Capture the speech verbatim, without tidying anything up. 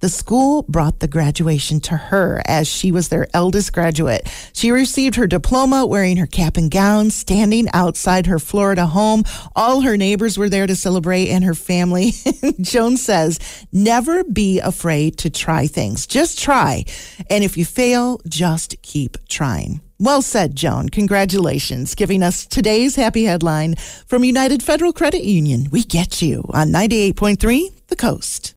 The school brought the graduation to her as she was their eldest graduate. She received her diploma wearing her cap and gown, standing outside her Florida home. All her neighbors were there to celebrate, and her family. Joan says, never be afraid to try things. Just try. And if you fail, just keep trying. Well said, Joan. Congratulations, giving us today's happy headline from United Federal Credit Union. We get you on ninety-eight point three The Coast.